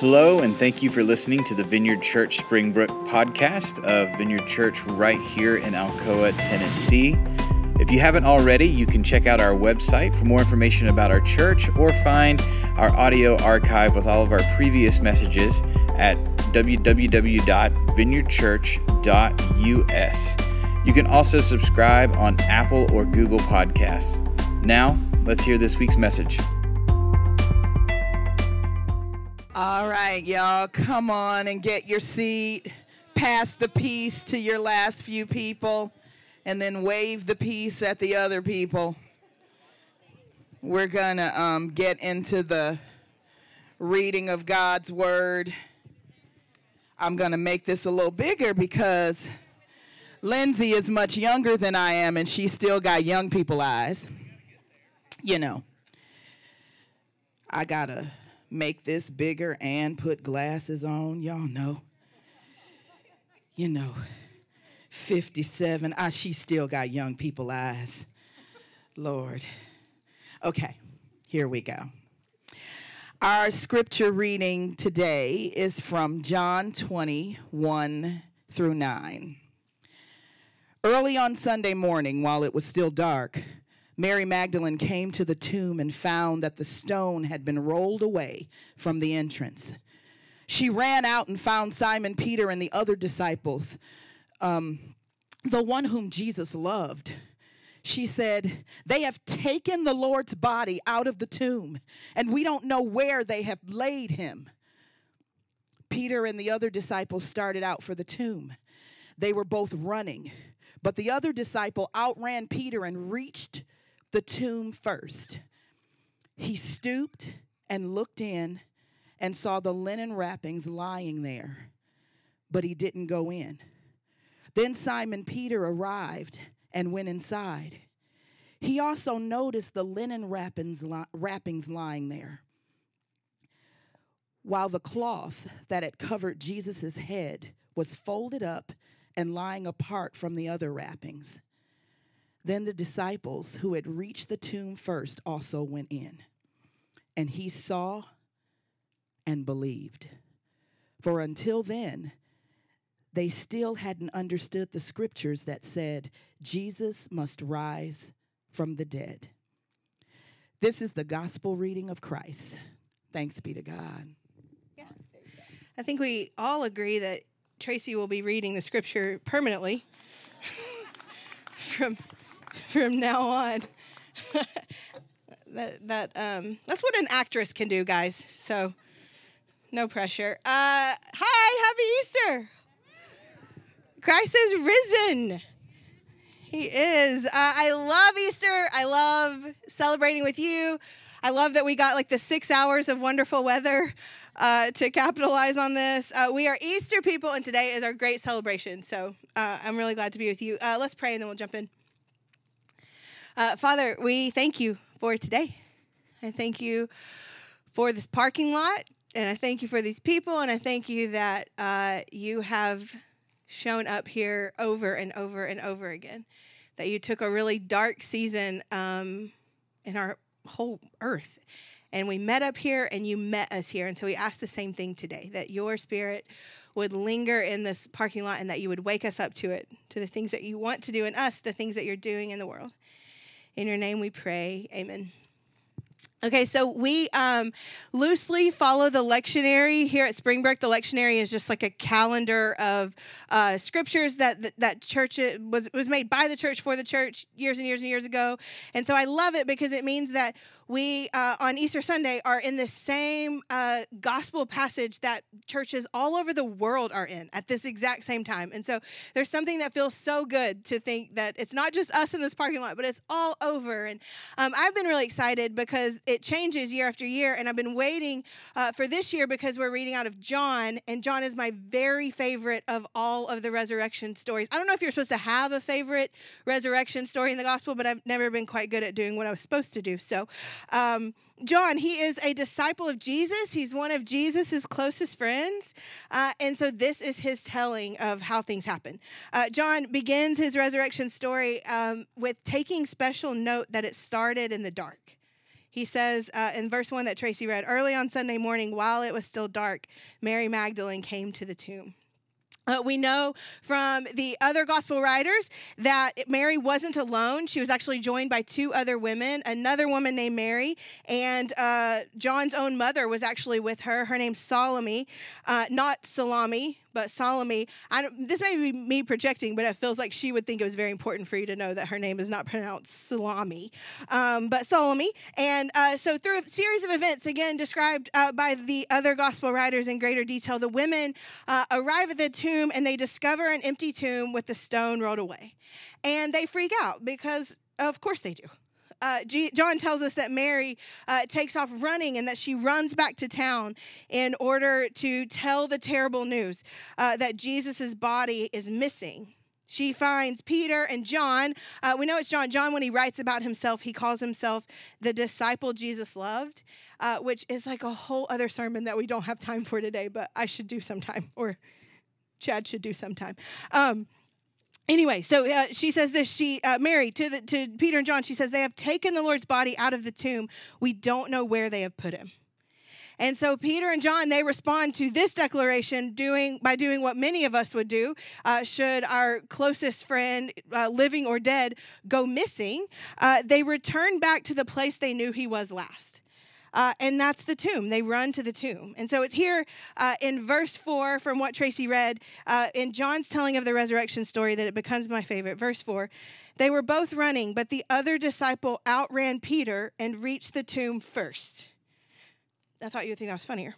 Hello, and thank you for listening to the Vineyard Church Springbrook podcast of Vineyard Church right here in Alcoa, Tennessee. If you haven't already, you can check out our website for more information about our church or find our audio archive with all of our previous messages at www.vineyardchurch.us. You can also subscribe on Apple or Google Podcasts. Now, let's hear this week's message. All right, y'all, come on and get your seat. Pass the peace to your last few people, and then wave the peace at the other people. We're going to get into the reading of God's Word. I'm going to make this a little bigger because Lindsay is much younger than I am, and she still got young people eyes. You know, I got to make this bigger and put glasses on. Y'all know. You know, 57. She still got young people eyes. Lord. Okay, here we go. Our scripture reading today is from John 20:1 through 9. Early on Sunday morning, while it was still dark, Mary Magdalene came to the tomb and found that the stone had been rolled away from the entrance. She ran out and found Simon Peter and the other disciples, the one whom Jesus loved. She said, "They have taken the Lord's body out of the tomb, and we don't know where they have laid him." Peter and the other disciples started out for the tomb. They were both running, but the other disciple outran Peter and reached the tomb first. He stooped and looked in and saw the linen wrappings lying there, but he didn't go in. Then Simon Peter arrived and went inside. He also noticed the linen wrappings lying there, while the cloth that had covered Jesus' head was folded up and lying apart from the other wrappings. Then the disciples who had reached the tomb first also went in, and he saw and believed. For until then, they still hadn't understood the scriptures that said, Jesus must rise from the dead. This is the gospel reading of Christ. Thanks be to God. Yeah. I think we all agree that Tracy will be reading the scripture permanently from now on. That's what an actress can do, guys. So, no pressure. Hi, happy Easter! Christ is risen. He is. I love Easter. I love celebrating with you. I love that we got like the 6 hours of wonderful weather to capitalize on this. We are Easter people, and today is our great celebration. So I'm really glad to be with you. Let's pray, and then we'll jump in. Father, we thank you for today. I thank you for this parking lot, and I thank you for these people, and I thank you that you have shown up here over and over and over again, that you took a really dark season in our whole earth, and we met up here, and you met us here. And so we ask the same thing today, that your spirit would linger in this parking lot, and that you would wake us up to it, to the things that you want to do in us, the things that you're doing in the world. In your name we pray, amen. Okay, so we loosely follow the lectionary here at Springbrook. The lectionary is just like a calendar of scriptures that church was made by the church for the church years and years and years ago. And so I love it because it means that we, on Easter Sunday, are in the same gospel passage that churches all over the world are in at this exact same time. And so there's something that feels so good to think that it's not just us in this parking lot, but it's all over. And I've been really excited because it changes year after year. And I've been waiting for this year because we're reading out of John. And John is my very favorite of all of the resurrection stories. I don't know if you're supposed to have a favorite resurrection story in the gospel, but I've never been quite good at doing what I was supposed to do. So John, he is a disciple of Jesus. He's one of Jesus's closest friends. And so this is his telling of how things happen. John begins his resurrection story with taking special note that it started in the dark. He says in verse 1 that Tracy read, early on Sunday morning, while it was still dark, Mary Magdalene came to the tomb. We know from the other gospel writers that Mary wasn't alone. She was actually joined by two other women, another woman named Mary, and John's own mother was actually with her. Her name's Salome, not Salami, but Salome. This may be me projecting, but it feels like she would think it was very important for you to know that her name is not pronounced Salami, but Salome. And so through a series of events, again, described by the other gospel writers in greater detail, the women arrive at the tomb, and they discover an empty tomb with the stone rolled away. And they freak out because, of course, they do. John tells us that Mary takes off running and that she runs back to town in order to tell the terrible news that Jesus's body is missing. She finds Peter and John. We know it's John. John, when he writes about himself, he calls himself the disciple Jesus loved, which is like a whole other sermon that we don't have time for today, but I should do sometime, or Chad should do sometime. Anyway, so she says this, Mary, to Peter and John, she says, they have taken the Lord's body out of the tomb. We don't know where they have put him. And so Peter and John, they respond to this declaration by doing what many of us would do should our closest friend, living or dead, go missing. They return back to the place they knew he was last. And that's the tomb. They run to the tomb. And so it's here in verse 4 from what Tracy read in John's telling of the resurrection story that it becomes my favorite. Verse 4, they were both running, but the other disciple outran Peter and reached the tomb first. I thought you would think that was funnier.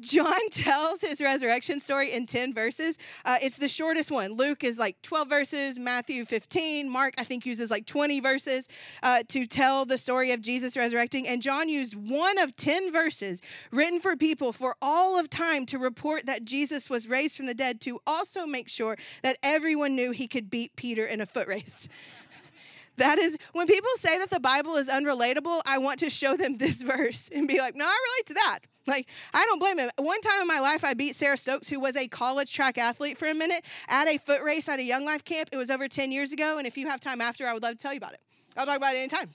John tells his resurrection story in 10 verses. It's the shortest one. Luke is like 12 verses, Matthew 15. Mark, I think, uses like 20 verses to tell the story of Jesus resurrecting. And John used one of 10 verses written for people for all of time to report that Jesus was raised from the dead, to also make sure that everyone knew he could beat Peter in a foot race. That is, when people say that the Bible is unrelatable, I want to show them this verse and be like, no, I relate to that. Like, I don't blame him. One time in my life, I beat Sarah Stokes, who was a college track athlete for a minute, at a foot race at a Young Life camp. It was over 10 years ago, and if you have time after, I would love to tell you about it. I'll talk about it anytime.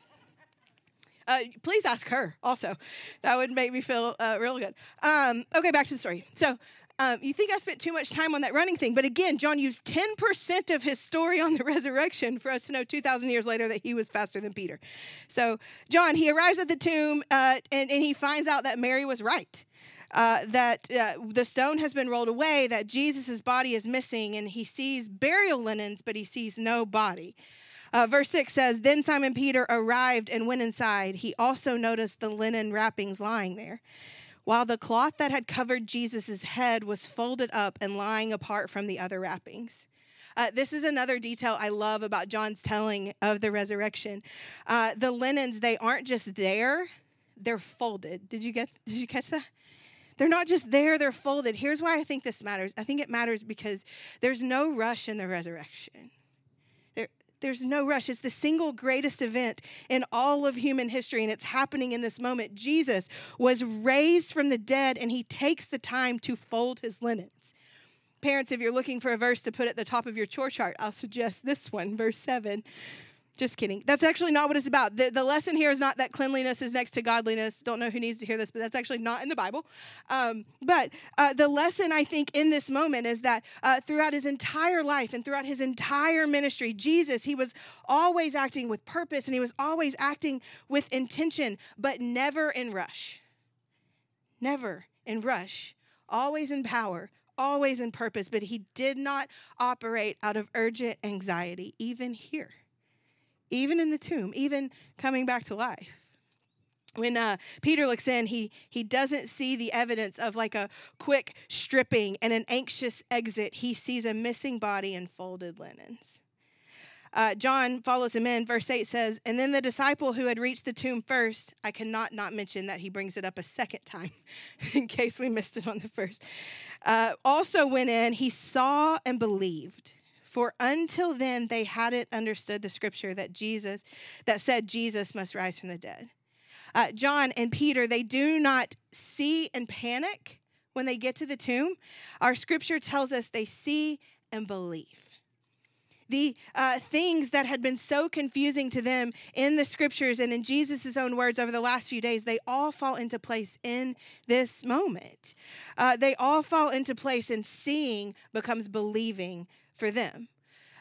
Please ask her also. That would make me feel real good. Okay, back to the story. So you think I spent too much time on that running thing, but again, John used 10% of his story on the resurrection for us to know 2,000 years later that he was faster than Peter. So John, he arrives at the tomb, and he finds out that Mary was right, that the stone has been rolled away, that Jesus's body is missing, and he sees burial linens, but he sees no body. Verse 6 says, then Simon Peter arrived and went inside. He also noticed the linen wrappings lying there, while the cloth that had covered Jesus' head was folded up and lying apart from the other wrappings. This is another detail I love about John's telling of the resurrection. The linens, they aren't just there, they're folded. Did you catch that? They're not just there, they're folded. Here's why I think this matters. I think it matters because there's no rush in the resurrection. There's no rush. It's the single greatest event in all of human history, and it's happening in this moment. Jesus was raised from the dead, and he takes the time to fold his linens. Parents, if you're looking for a verse to put at the top of your chore chart, I'll suggest this one, verse 7. Just kidding. That's actually not what it's about. The lesson here is not that cleanliness is next to godliness. Don't know who needs to hear this, but that's actually not in the Bible. But the lesson, I think, in this moment is that throughout his entire life and throughout his entire ministry, Jesus, he was always acting with purpose, and he was always acting with intention, but never in rush. Never in rush. Always in power. Always in purpose. But he did not operate out of urgent anxiety, even here. Even in the tomb, even coming back to life. When Peter looks in, he doesn't see the evidence of like a quick stripping and an anxious exit. He sees a missing body and folded linens. John follows him in. Verse 8 says, and then the disciple who had reached the tomb first, I cannot not mention that he brings it up a second time in case we missed it on the first, also went in. He saw and believed. For until then, they hadn't understood the scripture that said Jesus must rise from the dead. John and Peter, they do not see and panic when they get to the tomb. Our scripture tells us they see and believe. the things that had been so confusing to them in the scriptures and in Jesus' own words over the last few days, they all fall into place in this moment. They all fall into place, and seeing becomes believing for them.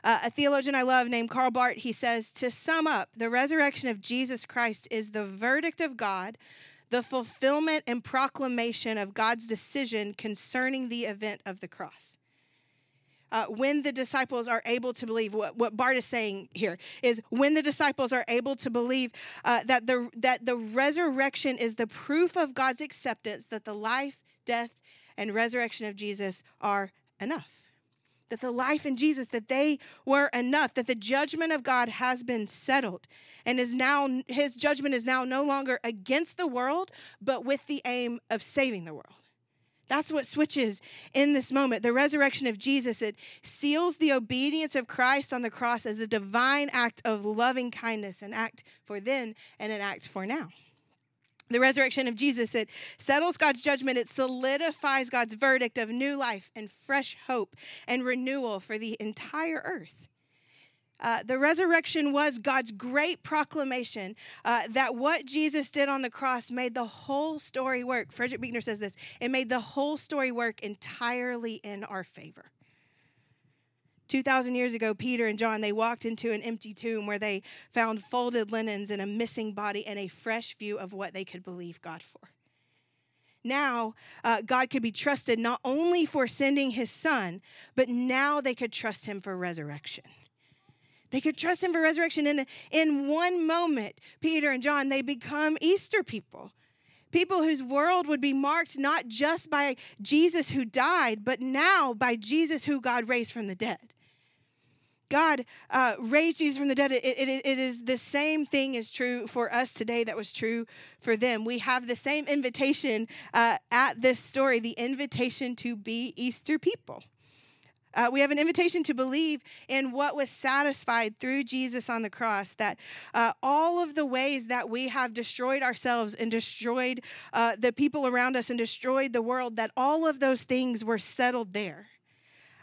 A theologian I love named Karl Barth, he says, to sum up, the resurrection of Jesus Christ is the verdict of God, the fulfillment and proclamation of God's decision concerning the event of the cross. When the disciples are able to believe, what Bart is saying here is when the disciples are able to believe that the resurrection is the proof of God's acceptance that the life, death, and resurrection of Jesus are enough. That the life in Jesus, that they were enough, that the judgment of God has been settled and is now, his judgment is now no longer against the world, but with the aim of saving the world. That's what switches in this moment. The resurrection of Jesus, it seals the obedience of Christ on the cross as a divine act of loving kindness, an act for then and an act for now. The resurrection of Jesus, it settles God's judgment. It solidifies God's verdict of new life and fresh hope and renewal for the entire earth. The resurrection was God's great proclamation that what Jesus did on the cross made the whole story work. Frederick Buechner says this, it made the whole story work entirely in our favor. 2,000 years ago, Peter and John, they walked into an empty tomb where they found folded linens and a missing body and a fresh view of what they could believe God for. Now, God could be trusted not only for sending his son, but now they could trust him for resurrection. They could trust him for resurrection. In one moment, Peter and John, they become Easter people. People whose world would be marked not just by Jesus who died, but now by Jesus who God raised from the dead. God raised Jesus from the dead. It is the same thing is true for us today that was true for them. We have the same invitation at this story, the invitation to be Easter people. We have an invitation to believe in what was satisfied through Jesus on the cross, that all of the ways that we have destroyed ourselves and destroyed the people around us and destroyed the world, that all of those things were settled there.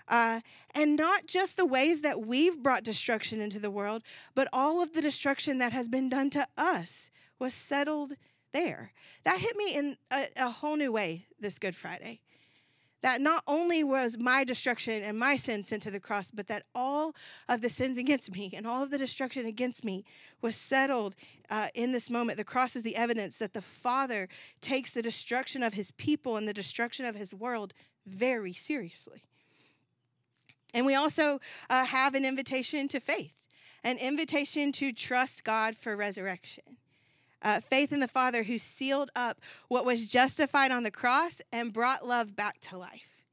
And not just the ways that we've brought destruction into the world, but all of the destruction that has been done to us was settled there. That hit me in a whole new way this Good Friday. That not only was my destruction and my sin sent to the cross, but that all of the sins against me and all of the destruction against me was settled in this moment. The cross is the evidence that the Father takes the destruction of his people and the destruction of his world very seriously. And we also have an invitation to faith, an invitation to trust God for resurrection. Faith in the Father who sealed up what was justified on the cross and brought love back to life.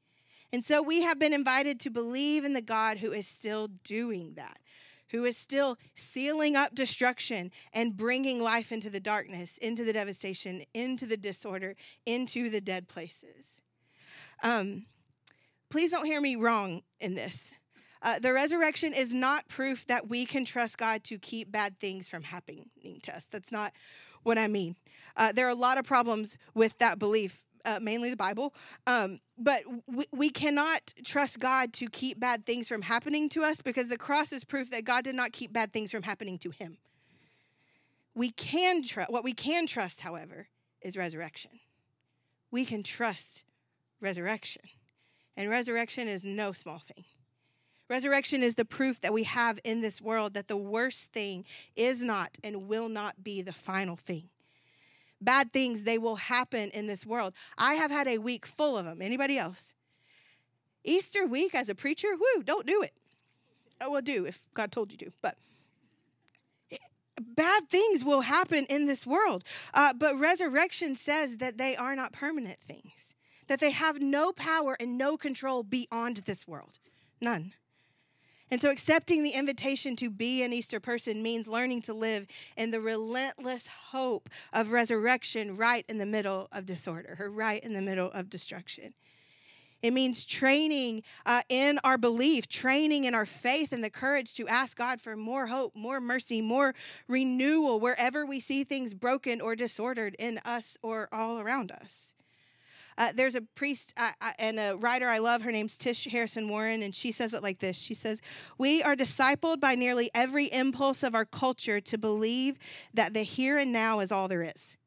And so we have been invited to believe in the God who is still doing that, who is still sealing up destruction and bringing life into the darkness, into the devastation, into the disorder, into the dead places. Please don't hear me wrong in this. The resurrection is not proof that we can trust God to keep bad things from happening to us. That's not what I mean. There are a lot of problems with that belief, mainly the Bible. But we cannot trust God to keep bad things from happening to us because the cross is proof that God did not keep bad things from happening to him. What we can trust, however, is resurrection. We can trust resurrection. And resurrection is no small thing. Resurrection is the proof that we have in this world that the worst thing is not and will not be the final thing. Bad things, they will happen in this world. I have had a week full of them. Anybody else? Easter week as a preacher, don't do it. Oh, well, do if God told you to, but bad things will happen in this world. But resurrection says that they are not permanent things, that they have no power and no control beyond this world, none. And so accepting the invitation to be an Easter person means learning to live in the relentless hope of resurrection right in the middle of disorder or right in the middle of destruction. It means training in our belief, training in our faith and the courage to ask God for more hope, more mercy, more renewal wherever we see things broken or disordered in us or all around us. There's a priest and a writer I love. Her name's Tish Harrison Warren, and she says it like this. She says, "We are discipled by nearly every impulse of our culture to believe that the here and now is all there is,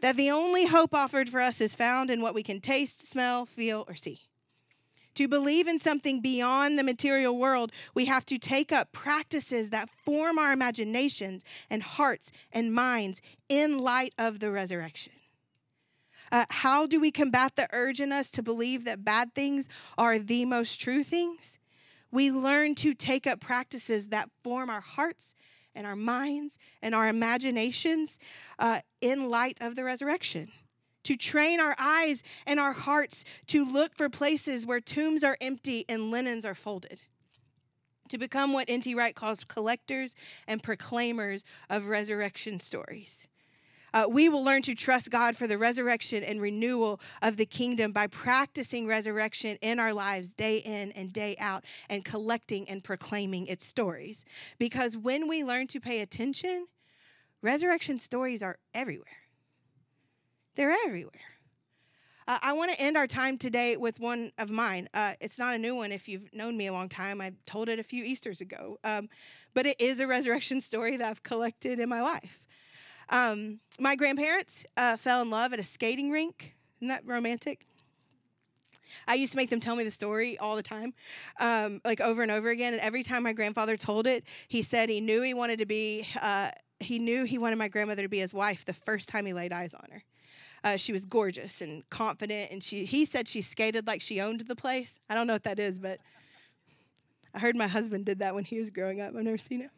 that the only hope offered for us is found in what we can taste, smell, feel, or see. To believe in something beyond the material world, we have to take up practices that form our imaginations and hearts and minds in light of the resurrection." How do we combat the urge in us to believe that bad things are the most true things? We learn to take up practices that form our hearts and our minds and our imaginations in light of the resurrection. To train our eyes and our hearts to look for places where tombs are empty and linens are folded. To become what N.T. Wright calls collectors and proclaimers of resurrection stories. We will learn to trust God for the resurrection and renewal of the kingdom by practicing resurrection in our lives day in and day out and collecting and proclaiming its stories. Because when we learn to pay attention, resurrection stories are everywhere. They're everywhere. I want to end our time today with one of mine. It's not a new one if you've known me a long time. I told it a few Easters ago. But it is a resurrection story that I've collected in my life. My grandparents fell in love at a skating rink. Isn't that romantic? I used to make them tell me the story all the time, like over and over again. And every time my grandfather told it, he said he knew he wanted to be, he knew he wanted my grandmother to be his wife the first time he laid eyes on her. She was gorgeous and confident, and he said she skated like she owned the place. I don't know what that is, but I heard my husband did that when he was growing up. I've never seen it.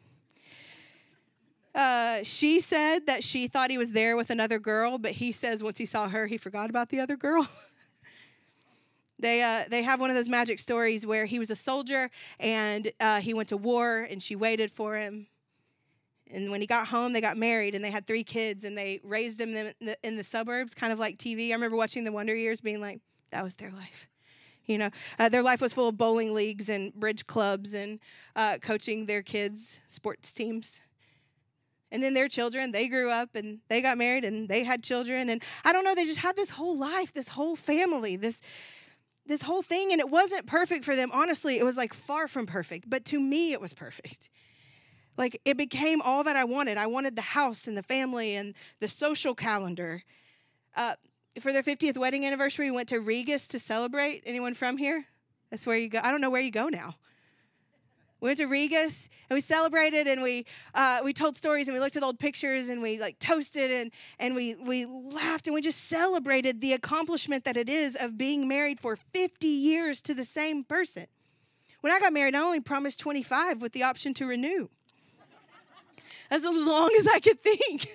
She said that she thought he was there with another girl, but he says once he saw her, he forgot about the other girl. They have one of those magic stories where he was a soldier, and he went to war, and she waited for him. And when he got home, they got married, and they had 3 kids, and they raised them in the suburbs, kind of like TV. I remember watching The Wonder Years being like, that was their life. You know, their life was full of bowling leagues and bridge clubs and coaching their kids' sports teams. And then their children, they grew up, and they got married, and they had children. And I don't know, they just had this whole life, this whole family, this whole thing. And it wasn't perfect for them. Honestly, it was like far from perfect. But to me, it was perfect. Like, it became all that I wanted. I wanted the house and the family and the social calendar. For their 50th wedding anniversary, we went to Regas to celebrate. Anyone from here? That's where you go. I don't know where you go now. We went to Regas, and we celebrated, and we told stories, and we looked at old pictures, and we, like, toasted, and we laughed, and we just celebrated the accomplishment that it is of being married for 50 years to the same person. When I got married, I only promised 25 with the option to renew. As long as I could think.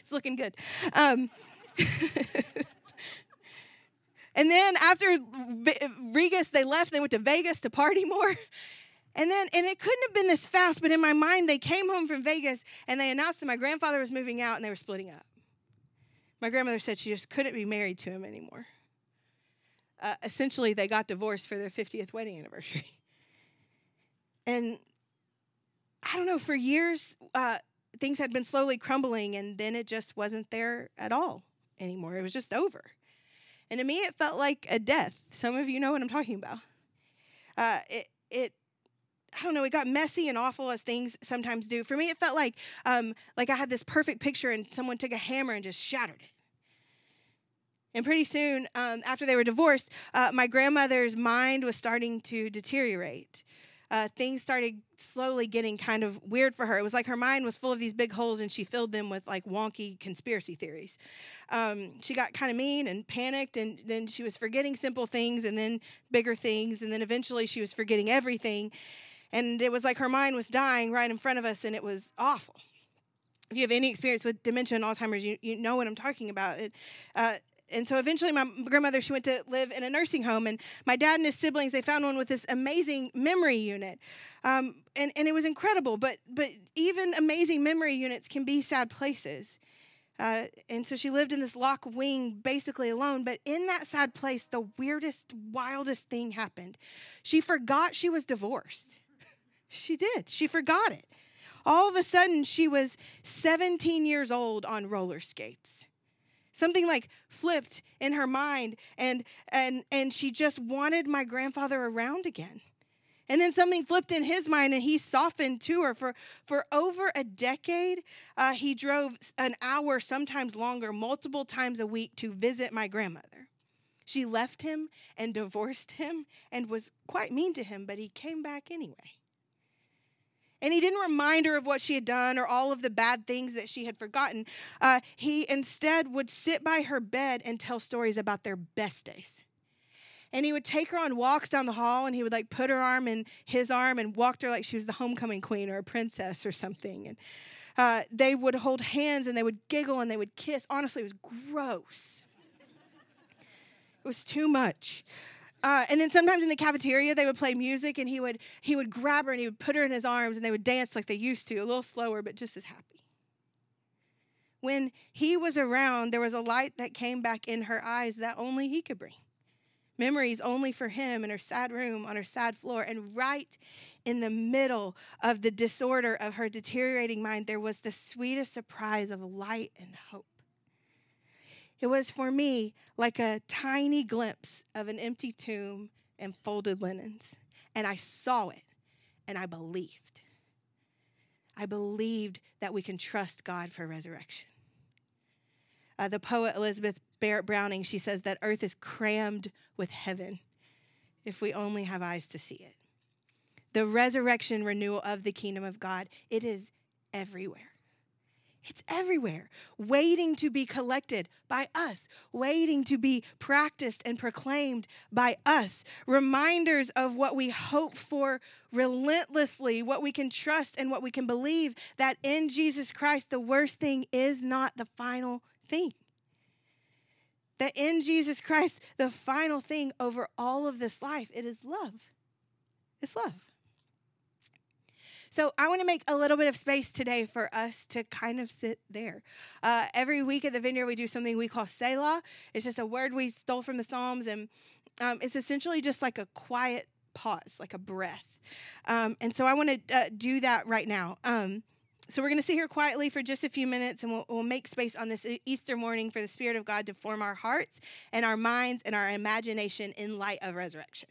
It's looking good. And then after Regas, they left. They went to Vegas to party more. And it couldn't have been this fast, but in my mind, they came home from Vegas, and they announced that my grandfather was moving out, and they were splitting up. My grandmother said she just couldn't be married to him anymore. Essentially, they got divorced for their 50th wedding anniversary. And I don't know, for years, things had been slowly crumbling, and then it just wasn't there at all anymore. It was just over. And to me, it felt like a death. Some of you know what I'm talking about. I don't know, it got messy and awful as things sometimes do. For me, it felt like I had this perfect picture, and someone took a hammer and just shattered it. And pretty soon, after they were divorced, my grandmother's mind was starting to deteriorate. Things started slowly getting kind of weird for her. It was like her mind was full of these big holes, and she filled them with, like, wonky conspiracy theories. She got kind of mean and panicked, and then she was forgetting simple things and then bigger things, and then eventually she was forgetting everything. And it was like her mind was dying right in front of us, and it was awful. If you have any experience with dementia and Alzheimer's, you know what I'm talking about. And so eventually my grandmother, she went to live in a nursing home. And my dad and his siblings, they found one with this amazing memory unit. And it was incredible. But even amazing memory units can be sad places. And so she lived in this lock wing basically alone. But in that sad place, the weirdest, wildest thing happened. She forgot she was divorced. She did. She forgot it. All of a sudden, she was 17 years old on roller skates. Something like flipped in her mind, and she just wanted my grandfather around again. And then something flipped in his mind, and he softened to her. For over a decade, he drove an hour, sometimes longer, multiple times a week to visit my grandmother. She left him and divorced him and was quite mean to him, but he came back anyway. And he didn't remind her of what she had done or all of the bad things that she had forgotten. He instead would sit by her bed and tell stories about their best days. And he would take her on walks down the hall, and he would like put her arm in his arm and walked her like she was the homecoming queen or a princess or something. And they would hold hands, and they would giggle, and they would kiss. Honestly, it was gross. It was too much. And then sometimes in the cafeteria, they would play music, and he would grab her, and he would put her in his arms, and they would dance like they used to, a little slower, but just as happy. When he was around, there was a light that came back in her eyes that only he could bring. Memories only for him in her sad room, on her sad floor. And right in the middle of the disorder of her deteriorating mind, there was the sweetest surprise of light and hope. It was for me like a tiny glimpse of an empty tomb and folded linens. And I saw it, and I believed. I believed that we can trust God for resurrection. The poet Elizabeth Barrett Browning, she says that earth is crammed with heaven if we only have eyes to see it. The resurrection renewal of the kingdom of God, it is everywhere. It's everywhere, waiting to be collected by us, waiting to be practiced and proclaimed by us. Reminders of what we hope for relentlessly, what we can trust and what we can believe, that in Jesus Christ, the worst thing is not the final thing. That in Jesus Christ, the final thing over all of this life, it is love. It's love. So I want to make a little bit of space today for us to kind of sit there. Every week at the Vineyard, we do something we call Selah. It's just a word we stole from the Psalms, and it's essentially just like a quiet pause, like a breath. And so I want to do that right now. So we're going to sit here quietly for just a few minutes, and we'll make space on this Easter morning for the Spirit of God to form our hearts and our minds and our imagination in light of resurrection.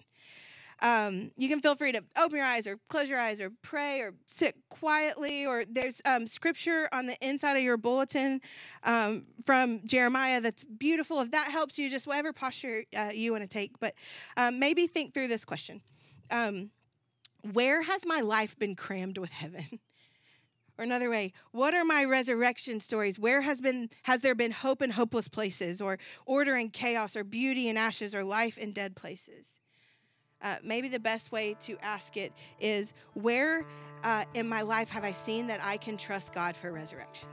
You can feel free to open your eyes or close your eyes or pray or sit quietly, or there's scripture on the inside of your bulletin from Jeremiah that's beautiful. If that helps you, just whatever posture you want to take. But maybe think through this question. Where has my life been crammed with heaven? Or another way, what are my resurrection stories? Where has there been hope in hopeless places, or order in chaos, or beauty in ashes, or life in dead places? Maybe the best way to ask it is, where in my life have I seen that I can trust God for resurrection?